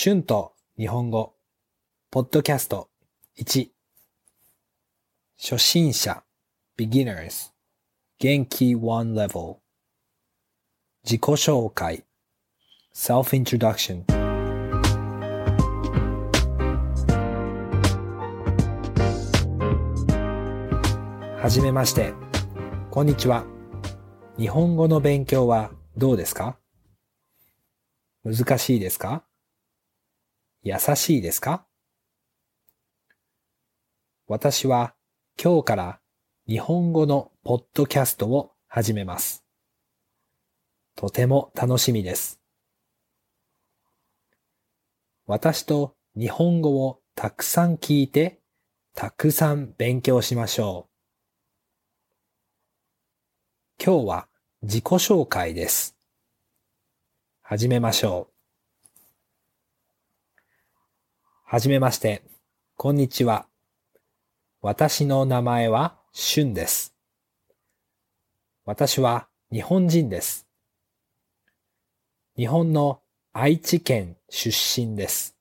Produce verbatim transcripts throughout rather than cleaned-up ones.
春と日本語ポッドキャストいち、初心者 Beginners 元気ワン Level 自己紹介 Self Introduction はじめまして、こんにちは。日本語の勉強はどうですか？難しいですか？優しいですか？私は今日から日本語のポッドキャストを始めます。とても楽しみです。私と日本語をたくさん聞いて、たくさん勉強しましょう。今日は自己紹介です。始めましょう。はじめまして、こんにちは。私の名前はシュンです。私は日本人です。日本の愛知県出身です。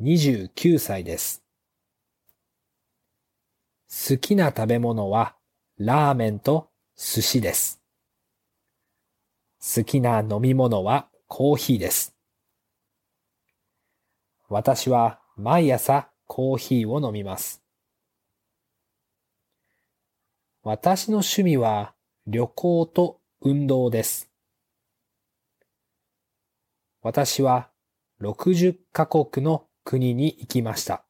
にじゅうきゅうさいです。好きな食べ物はラーメンと寿司です。好きな飲み物はコーヒーです。私は毎朝コーヒーを飲みます。私の趣味は旅行と運動です。私はろくじゅっかこくの国に行きました。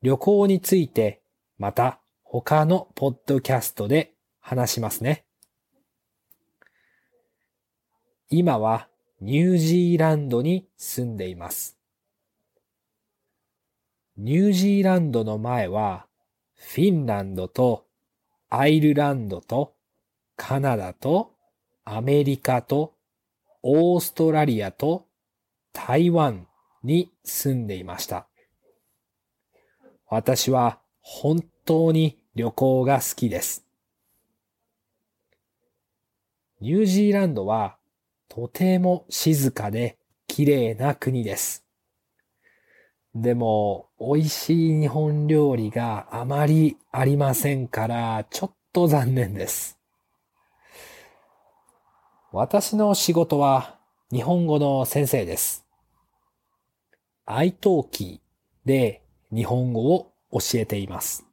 旅行についてまた他のポッドキャストで話しますね。今はニュージーランドに住んでいます。ニュージーランドの前はフィンランドとアイルランドとカナダとアメリカとオーストラリアと台湾に住んでいました。私は本当に旅行が好きです。ニュージーランドはとても静かで綺麗な国です。でも美味しい日本料理があまりありませんからちょっと残念です。私の仕事は日本語の先生です。iTalki で日本語を教えています。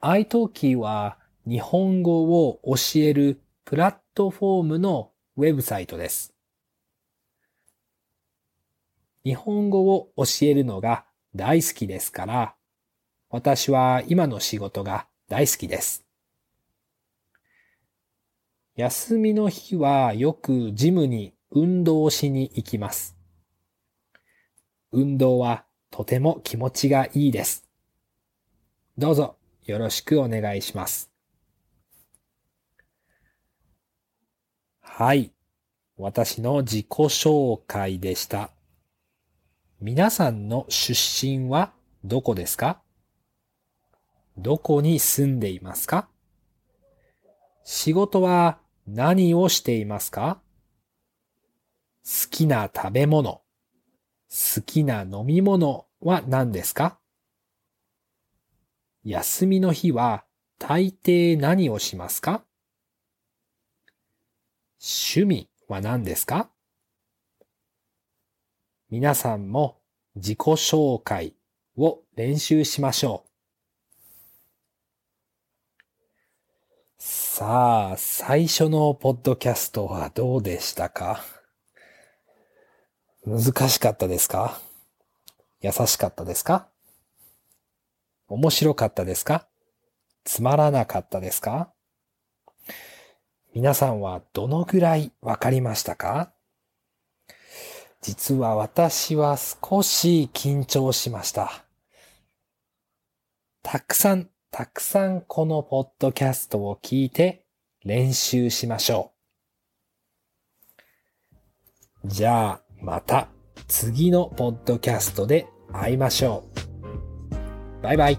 iTalki は日本語を教えるプラットフォームのウェブサイトです。日本語を教えるのが大好きですから、私は今の仕事が大好きです。休みの日はよくジムに運動しに行きます。運動はとても気持ちがいいです。どうぞよろしくお願いします。はい。私の自己紹介でした。皆さんの出身はどこですか？どこに住んでいますか？仕事は何をしていますか？好きな食べ物、好きな飲み物は何ですか？休みの日は大抵何をしますか？趣味は何ですか？皆さんも自己紹介を練習しましょう。さあ、最初のポッドキャストはどうでしたか？難しかったですか？優しかったですか？面白かったですか？つまらなかったですか？皆さんはどのぐらいわかりましたか？実は私は少し緊張しました。たくさんたくさんこのポッドキャストを聞いて練習しましょう。じゃあまた次のポッドキャストで会いましょう。バイバイ。